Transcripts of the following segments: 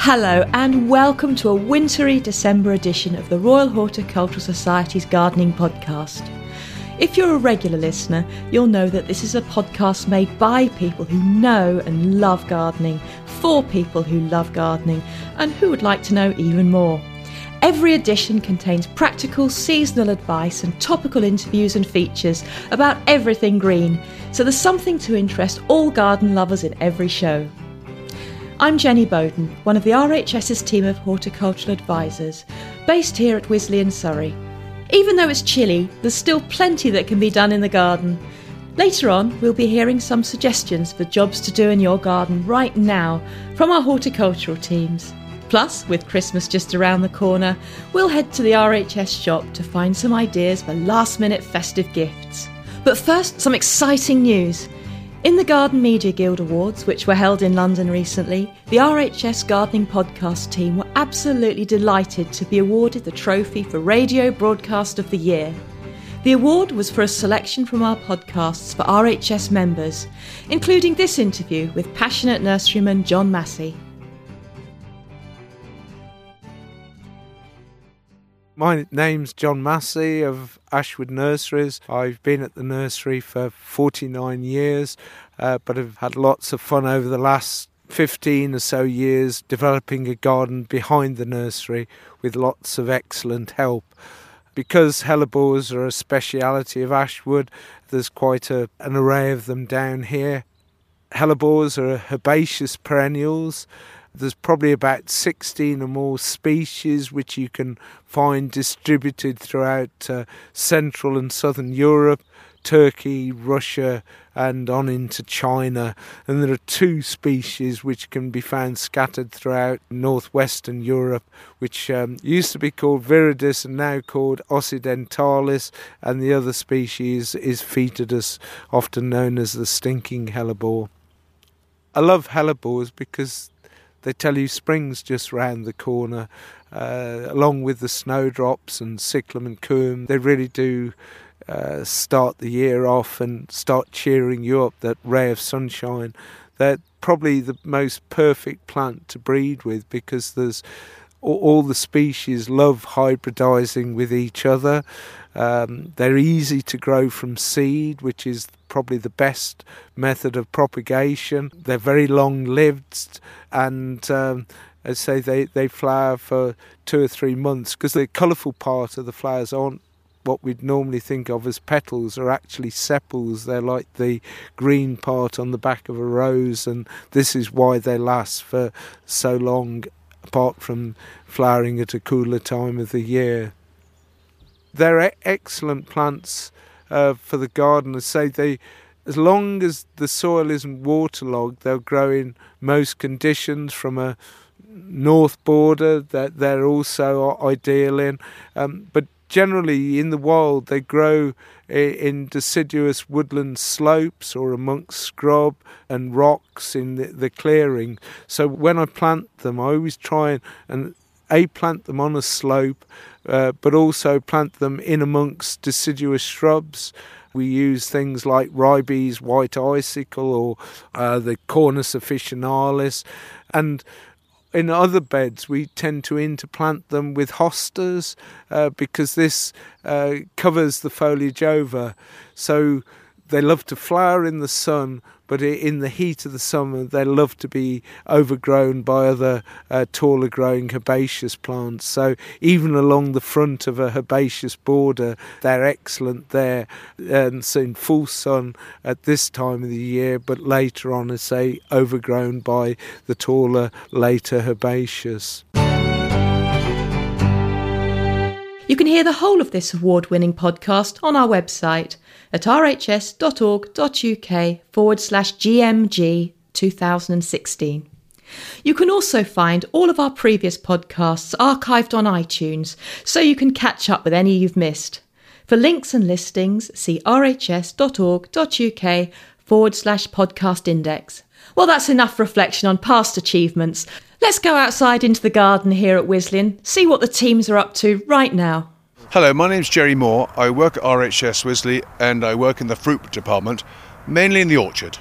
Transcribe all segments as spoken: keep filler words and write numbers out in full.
Hello and welcome to a wintry December edition of the Royal Horticultural Society's Gardening Podcast. If you're a regular listener, you'll know that this is a podcast made by people who know and love gardening, for people who love gardening, and who would like to know even more. Every edition contains practical seasonal advice and topical interviews and features about everything green, so there's something to interest all garden lovers in every show. I'm Jenny Bowden, one of the R H S's team of horticultural advisors, based here at Wisley in Surrey. Even though it's chilly, there's still plenty that can be done in the garden. Later on, we'll be hearing some suggestions for jobs to do in your garden right now from our horticultural teams. Plus, with Christmas just around the corner, we'll head to the R H S shop to find some ideas for last-minute festive gifts. But first, some exciting news. In the Garden Media Guild Awards, which were held in London recently, the R H S Gardening Podcast team were absolutely delighted to be awarded the trophy for Radio Broadcast of the Year. The award was for a selection from our podcasts for R H S members, including this interview with passionate nurseryman John Massey. My name's John Massey of Ashwood Nurseries. I've been at the nursery for forty-nine years, uh, but I've had lots of fun over the last fifteen or so years developing a garden behind the nursery with lots of excellent help. Because hellebores are a speciality of Ashwood, there's quite a, an array of them down here. Hellebores are herbaceous perennials. There's probably about sixteen or more species which you can find distributed throughout uh, Central and Southern Europe, Turkey, Russia and on into China. And there are two species which can be found scattered throughout northwestern Europe, which um, used to be called viridis and now called occidentalis, and the other species is foetidus, often known as the stinking hellebore. I love hellebores because they tell you spring's just round the corner, uh, along with the snowdrops and cyclamen and curm. They really do uh, start the year off and start cheering you up, that ray of sunshine. They're probably the most perfect plant to breed with because there's all the species love hybridising with each other. Um, they're easy to grow from seed, which is probably the best method of propagation. They're very long-lived, and um, I say they, they flower for two or three months because the colourful part of the flowers aren't what we'd normally think of as petals, are actually sepals. They're like the green part on the back of a rose, and this is why they last for so long, apart from flowering at a cooler time of the year. They're excellent plants uh, for the garden. I say they, as long as the soil isn't waterlogged, they'll grow in most conditions. From a north border that they're also ideal in, um, but generally in the wild they grow in deciduous woodland slopes or amongst scrub and rocks in the, the clearing. So when I plant them, I always try and, and A, plant them on a slope, uh, but also plant them in amongst deciduous shrubs. We use things like Ribes white icicle or uh, the Cornus officinalis, and in other beds we tend to interplant them with hostas uh, because this uh, covers the foliage over. So they love to flower in the sun, but in the heat of the summer they love to be overgrown by other uh, taller growing herbaceous plants. So even along the front of a herbaceous border, they're excellent there. And so in full sun at this time of the year, but later on, as say, overgrown by the taller, later herbaceous. You can hear the whole of this award-winning podcast on our website at rhs.org.uk forward slash GMG 2016. You can also find all of our previous podcasts archived on iTunes, so you can catch up with any you've missed. For links and listings, see rhs.org.uk forward slash podcast index. Well, that's enough reflection on past achievements. Let's go outside into the garden here at Wisley and see what the teams are up to right now. Hello, my name's Jerry Moore. I work at R H S Wisley and I work in the fruit department, mainly in the orchard.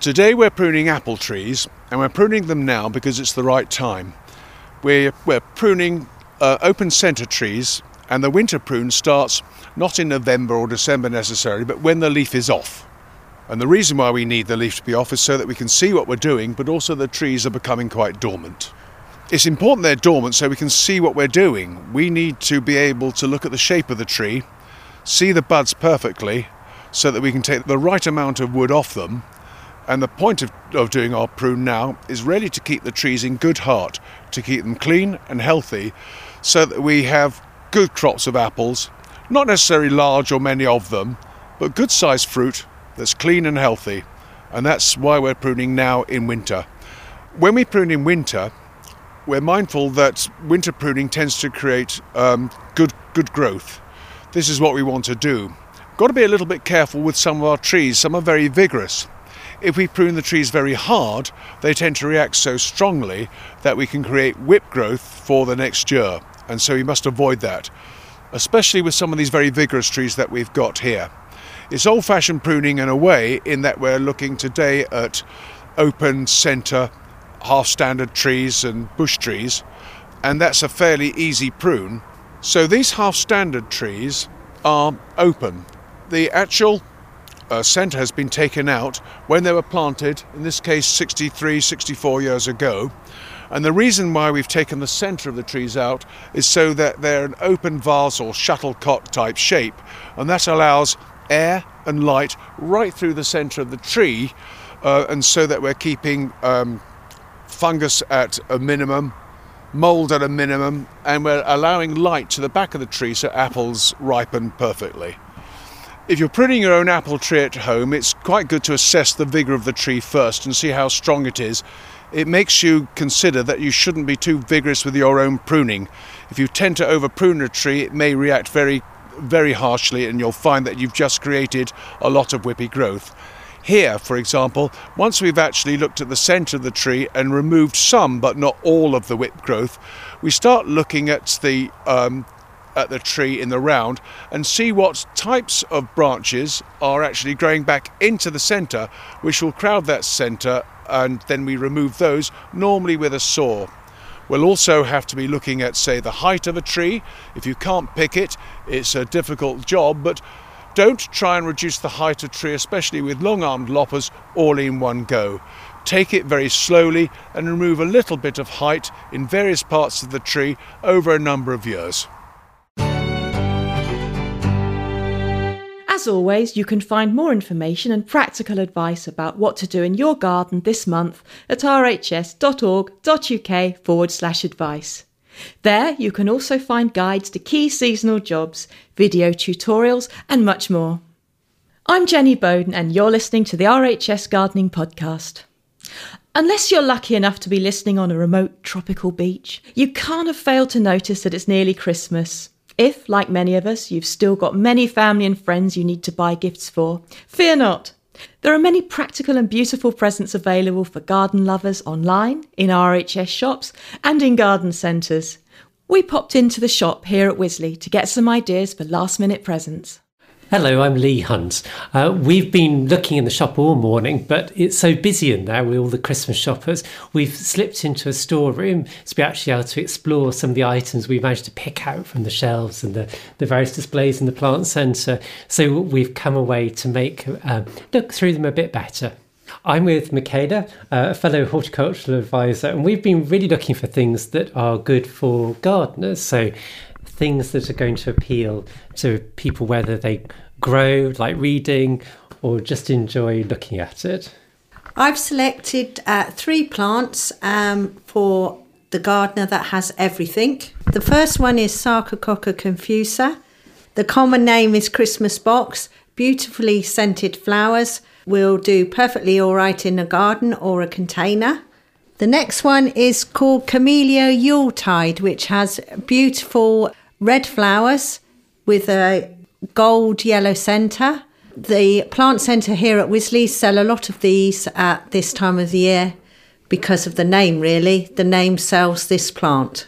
Today we're pruning apple trees, and we're pruning them now because it's the right time. We're, we're pruning uh, open centre trees, and the winter prune starts not in November or December necessarily, but when the leaf is off. And the reason why we need the leaf to be off is so that we can see what we're doing, but also the trees are becoming quite dormant. It's important they're dormant so we can see what we're doing. We need to be able to look at the shape of the tree, see the buds perfectly, so that we can take the right amount of wood off them. And the point of, of doing our prune now is really to keep the trees in good heart, to keep them clean and healthy, so that we have good crops of apples, not necessarily large or many of them, but good-sized fruit that's clean and healthy. And that's why we're pruning now in winter. When we prune in winter, we're mindful that winter pruning tends to create um, good good growth. This is what we want to do. Got to be a little bit careful with some of our trees. Some are very vigorous. If we prune the trees very hard, they tend to react so strongly that we can create whip growth for the next year. And so we must avoid that, especially with some of these very vigorous trees that we've got here. It's old-fashioned pruning in a way, in that we're looking today at open centre, half-standard trees and bush trees, and that's a fairly easy prune. So these half-standard trees are open. The actual uh, centre has been taken out when they were planted, in this case sixty-three, sixty-four years ago. And the reason why we've taken the centre of the trees out is so that they're an open vase or shuttlecock type shape, and that allows air and light right through the centre of the tree, uh, and so that we're keeping um, fungus at a minimum, mould at a minimum, and we're allowing light to the back of the tree so apples ripen perfectly. If you're pruning your own apple tree at home, it's quite good to assess the vigour of the tree first and see how strong it is. It makes you consider that you shouldn't be too vigorous with your own pruning. If you tend to over prune a tree, it may react very very harshly, and you'll find that you've just created a lot of whippy growth. Here, for example, once we've actually looked at the centre of the tree and removed some but not all of the whip growth, we start looking at the um, at the tree in the round and see what types of branches are actually growing back into the centre, which will crowd that centre, and then we remove those, normally with a saw. We'll also have to be looking at, say, the height of a tree. If you can't pick it, it's a difficult job, but don't try and reduce the height of tree, especially with long-armed loppers, all in one go. Take it very slowly and remove a little bit of height in various parts of the tree over a number of years. As always, you can find more information and practical advice about what to do in your garden this month at rhs.org.uk forward slash advice. There you can also find guides to key seasonal jobs, video tutorials and much more. I'm Jenny Bowden and you're listening to the R H S Gardening Podcast. Unless you're lucky enough to be listening on a remote tropical beach, you can't have failed to notice that it's nearly Christmas. If, like many of us, you've still got many family and friends you need to buy gifts for, fear not. There are many practical and beautiful presents available for garden lovers online, in R H S shops and in garden centres. We popped into the shop here at Wisley to get some ideas for last minute presents. Hello, I'm Lee Hunt. Uh, we've been looking in the shop all morning, but it's so busy in there with all the Christmas shoppers. We've slipped into a storeroom to be actually able to explore some of the items we managed to pick out from the shelves and the, the various displays in the plant centre. So we've come away to make uh, look through them a bit better. I'm with Michaela, a fellow horticultural advisor, and we've been really looking for things that are good for gardeners. So things that are going to appeal to people, whether they grow, like reading, or just enjoy looking at it. I've selected uh, three plants um, for the gardener that has everything. The first one is Sarcococca confusa. The common name is Christmas box. Beautifully scented flowers will do perfectly all right in a garden or a container. The next one is called Camellia yuletide, which has beautiful red flowers with a gold yellow centre. The plant centre here at Wisley sell a lot of these at this time of the year because of the name, really. The name sells this plant.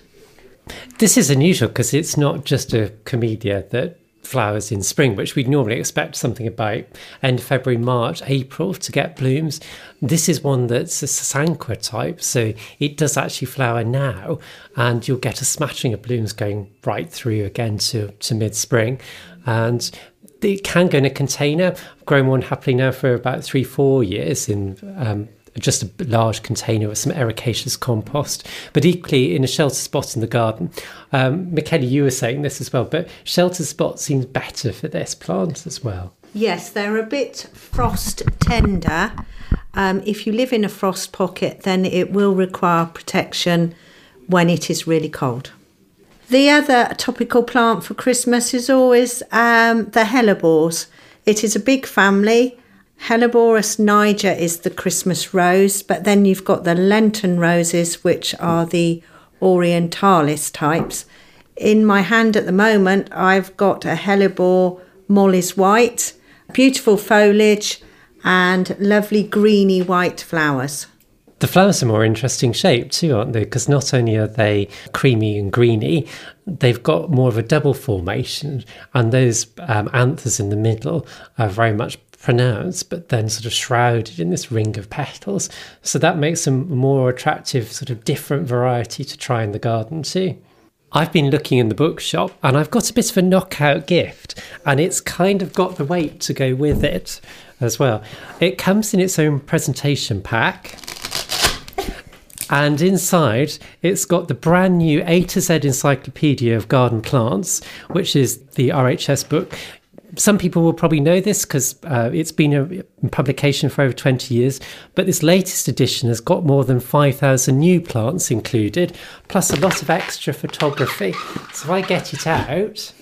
This is unusual because it's not just a camellia that flowers in spring, which we'd normally expect something about end February, March, April to get blooms. This is one that's a Sasanqua type, so it does actually flower now, and you'll get a smattering of blooms going right through again to, to mid-spring. And it can go in a container. I've grown one happily now for about three, four years in um, just a large container with some ericaceous compost, but equally in a sheltered spot in the garden. Um, Michaela, you were saying this as well, but sheltered spot seems better for this plant as well. Yes, they're a bit frost tender. Um, if you live in a frost pocket, then it will require protection when it is really cold. The other topical plant for Christmas is always um, the hellebores. It is a big family. Helleborus niger is the Christmas rose, but then you've got the Lenten roses, which are the orientalis types. In my hand at the moment, I've got a Helleborus mollis white, beautiful foliage and lovely greeny white flowers. The flowers are more interesting shape too, aren't they? Because not only are they creamy and greeny, they've got more of a double formation, and those um, anthers in the middle are very much pronounced but then sort of shrouded in this ring of petals, so that makes them a more attractive sort of different variety to try in the garden too. I've been looking in the bookshop and I've got a bit of a knockout gift, and it's kind of got the weight to go with it as well. It comes in its own presentation pack, and inside it's got the brand new A to Z Encyclopedia of Garden Plants, which is the R H S book. Some people will probably know this because uh, it's been in publication for over twenty years, but this latest edition has got more than five thousand new plants included, plus a lot of extra photography. So if I get it out,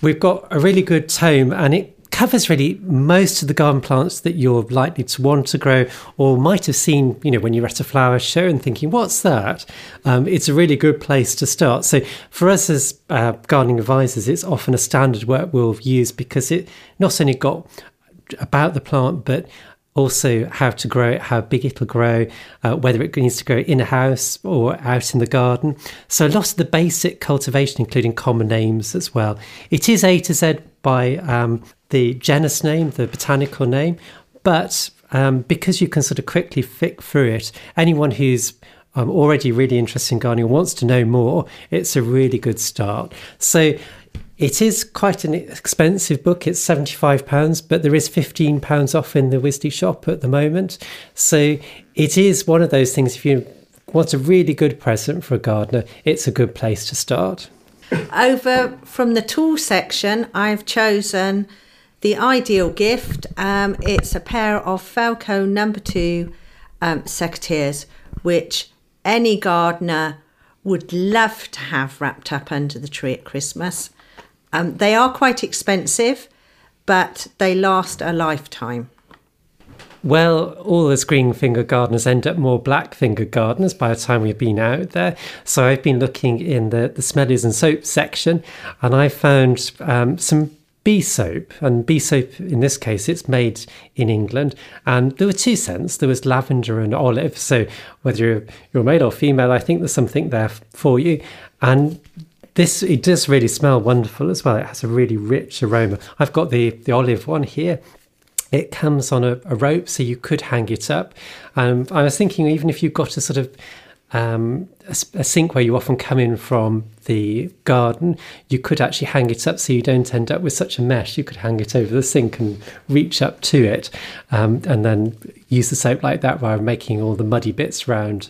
we've got a really good tome, and it covers really most of the garden plants that you're likely to want to grow or might have seen, you know, when you're at a flower show and thinking, what's that? Um, it's a really good place to start. So for us as uh, gardening advisors, it's often a standard work we'll use because it not only got about the plant, but also how to grow it, how big it'll grow, uh, whether it needs to grow in a house or out in the garden. So a lot of the basic cultivation, including common names as well. It is A to Z by um, the genus name, the botanical name, but um, because you can sort of quickly flick through it, anyone who's um, already really interested in gardening and wants to know more, it's a really good start. So it is quite an expensive book. It's seventy-five pounds, but there is fifteen pounds off in the Wisley shop at the moment. So it is one of those things, if you want a really good present for a gardener, it's a good place to start. Over from the tool section, I've chosen the ideal gift. Um, it's a pair of Falco number two um, secateurs, which any gardener would love to have wrapped up under the tree at Christmas. Um, they are quite expensive, but they last a lifetime. Well, all us green finger gardeners end up more black finger gardeners by the time we've been out there. So I've been looking in the, the smellies and soap section, and I found um, some bee soap. And bee soap, in this case, it's made in England. And there were two scents. There was lavender and olive. So whether you're, you're male or female, I think there's something there for you. And This, it does really smell wonderful as well. It has a really rich aroma. I've got the, the olive one here. It comes on a, a rope, so you could hang it up. Um, I was thinking, even if you've got a sort of um, a, a sink where you often come in from the garden, you could actually hang it up so you don't end up with such a mesh. You could hang it over the sink and reach up to it, um, and then use the soap like that while making all the muddy bits round.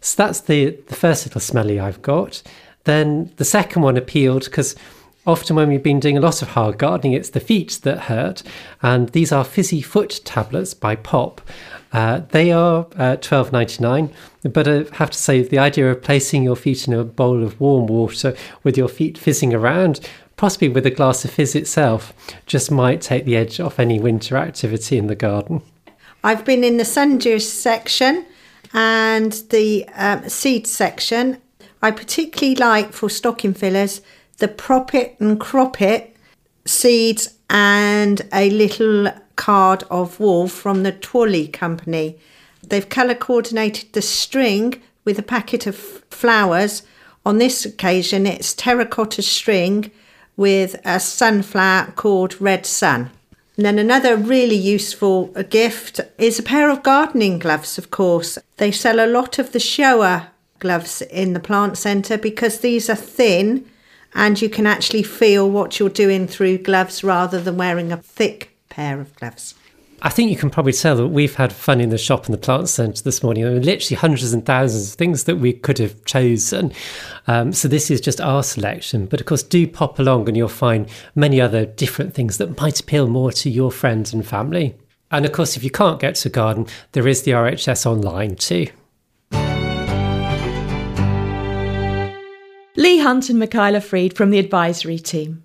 So that's the, the first little smelly I've got. Then the second one appealed because often when we've been doing a lot of hard gardening, it's the feet that hurt. And these are fizzy foot tablets by Pop. Uh, they are uh, twelve ninety-nine, but I have to say the idea of placing your feet in a bowl of warm water with your feet fizzing around, possibly with a glass of fizz itself, just might take the edge off any winter activity in the garden. I've been in the sun juice section and the um, seed section. I particularly like, for stocking fillers, the prop it and crop it seeds and a little card of wool from the Twilly company. They've colour coordinated the string with a packet of flowers. On this occasion, it's terracotta string with a sunflower called Red Sun. And then another really useful gift is a pair of gardening gloves, of course. They sell a lot of the shower gloves in the plant centre because these are thin and you can actually feel what you're doing through gloves rather than wearing a thick pair of gloves. I think you can probably tell that we've had fun in the shop and the plant centre this morning. There were literally hundreds and thousands of things that we could have chosen. Um, so this is just our selection. But of course, do pop along and you'll find many other different things that might appeal more to your friends and family. And of course, if you can't get to a garden, there is the R H S online too. Lee Hunt and Michaela Freed from the advisory team.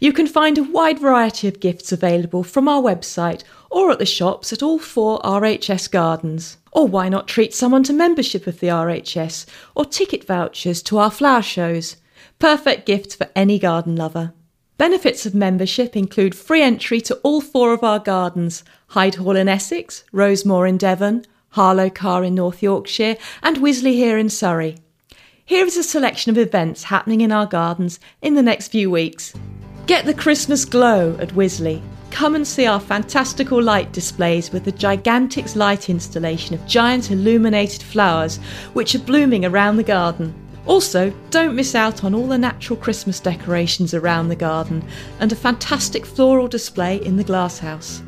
You can find a wide variety of gifts available from our website or at the shops at all four R H S gardens. Or why not treat someone to membership of the R H S or ticket vouchers to our flower shows? Perfect gift for any garden lover. Benefits of membership include free entry to all four of our gardens, Hyde Hall in Essex, Rosemore in Devon, Harlow Carr in North Yorkshire and Wisley here in Surrey. Here is a selection of events happening in our gardens in the next few weeks. Get the Christmas glow at Wisley. Come and see our fantastical light displays with the Gigantix light installation of giant illuminated flowers which are blooming around the garden. Also, don't miss out on all the natural Christmas decorations around the garden and a fantastic floral display in the glasshouse.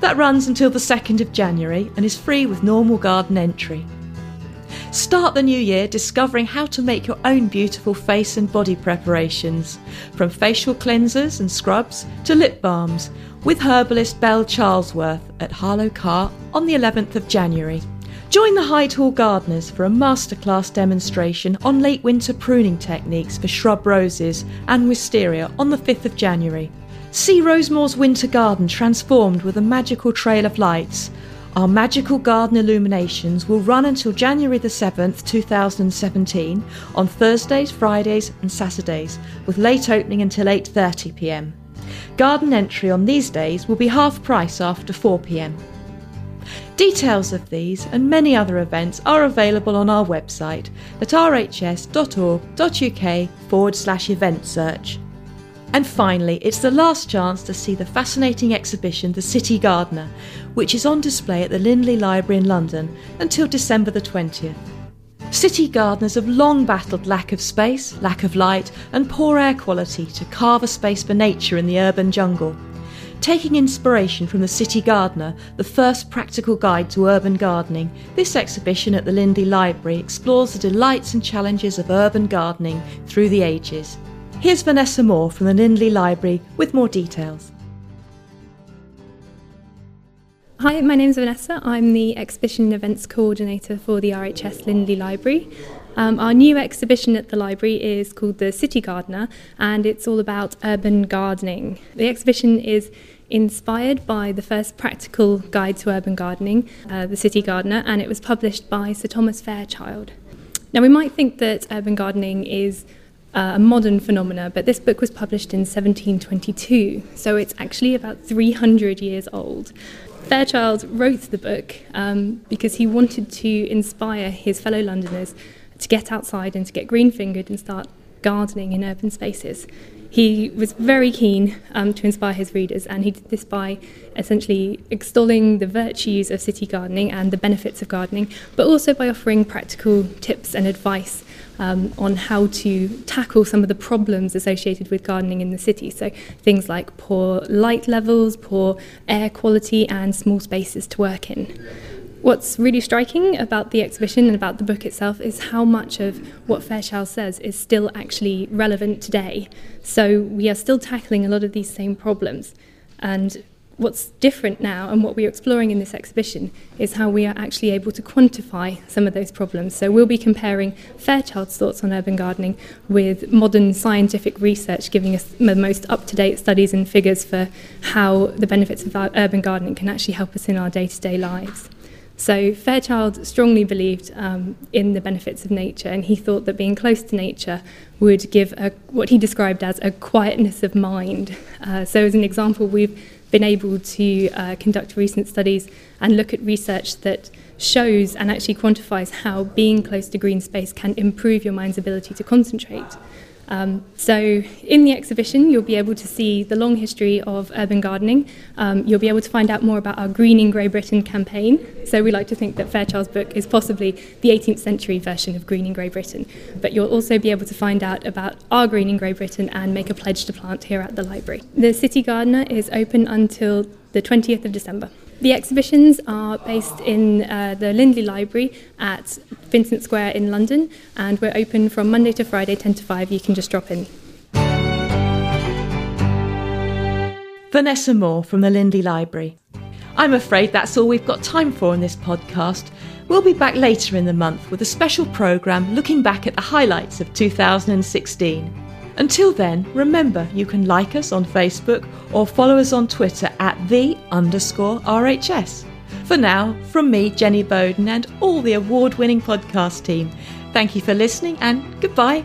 That runs until the second of January and is free with normal garden entry. Start the new year discovering how to make your own beautiful face and body preparations, from facial cleansers and scrubs to lip balms, with herbalist Belle Charlesworth at Harlow Carr on the eleventh of January. Join the Hyde Hall gardeners for a masterclass demonstration on late winter pruning techniques for shrub roses and wisteria on the fifth of January. See Rosemore's winter garden transformed with a magical trail of lights. Our magical garden illuminations will run until January the seventh, two thousand seventeen, on Thursdays, Fridays and Saturdays, with late opening until eight thirty p m. Garden entry on these days will be half price after four p m. Details of these and many other events are available on our website at rhs.org.uk forward slash event search. And finally, it's the last chance to see the fascinating exhibition The City Gardener, which is on display at the Lindley Library in London until December the twentieth. City gardeners have long battled lack of space, lack of light and poor air quality to carve a space for nature in the urban jungle. Taking inspiration from The City Gardener, the first practical guide to urban gardening, this exhibition at the Lindley Library explores the delights and challenges of urban gardening through the ages. Here's Vanessa Moore from the Lindley Library with more details. Hi, my name's Vanessa. I'm the Exhibition and Events Coordinator for the R H S Lindley Library. Um, our new exhibition at the library is called The City Gardener and it's all about urban gardening. The exhibition is inspired by the first practical guide to urban gardening, uh, The City Gardener, and it was published by Sir Thomas Fairchild. Now, we might think that urban gardening is Uh, a modern phenomena, but this book was published in seventeen twenty-two, so it's actually about three hundred years old. Fairchild wrote the book um, because he wanted to inspire his fellow Londoners to get outside and to get green-fingered and start gardening in urban spaces. He was very keen um, to inspire his readers, and he did this by essentially extolling the virtues of city gardening and the benefits of gardening, but also by offering practical tips and advice um, on how to tackle some of the problems associated with gardening in the city. So things like poor light levels, poor air quality, and small spaces to work in. What's really striking about the exhibition and about the book itself is how much of what Fairchild says is still actually relevant today. So we are still tackling a lot of these same problems. And what's different now, and what we're exploring in this exhibition, is how we are actually able to quantify some of those problems. So we'll be comparing Fairchild's thoughts on urban gardening with modern scientific research, giving us the most up-to-date studies and figures for how the benefits of urban gardening can actually help us in our day-to-day lives. So Fairchild strongly believed um, in the benefits of nature, and he thought that being close to nature would give a, what he described as a quietness of mind. Uh, so as an example, we've been able to uh, conduct recent studies and look at research that shows and actually quantifies how being close to green space can improve your mind's ability to concentrate. Um, so in the exhibition you'll be able to see the long history of urban gardening. Um, you'll be able to find out more about our Greening Grey Britain campaign. So we like to think that Fairchild's book is possibly the eighteenth century version of Greening Grey Britain. But you'll also be able to find out about our Greening Grey Britain and make a pledge to plant here at the library. The City Gardener is open until the twentieth of December. The exhibitions are based in uh, the Lindley Library at Vincent Square in London, and we're open from Monday to Friday, ten to five. You can just drop in. Vanessa Moore from the Lindley Library. I'm afraid that's all we've got time for in this podcast. We'll be back later in the month with a special programme looking back at the highlights of two thousand sixteen. Until then, remember you can like us on Facebook or follow us on Twitter at the underscore R H S. For now, from me, Jenny Bowden, and all the award-winning podcast team, thank you for listening and goodbye.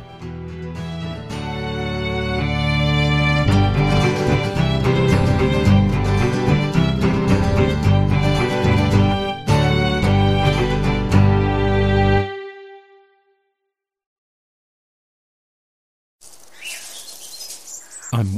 I'm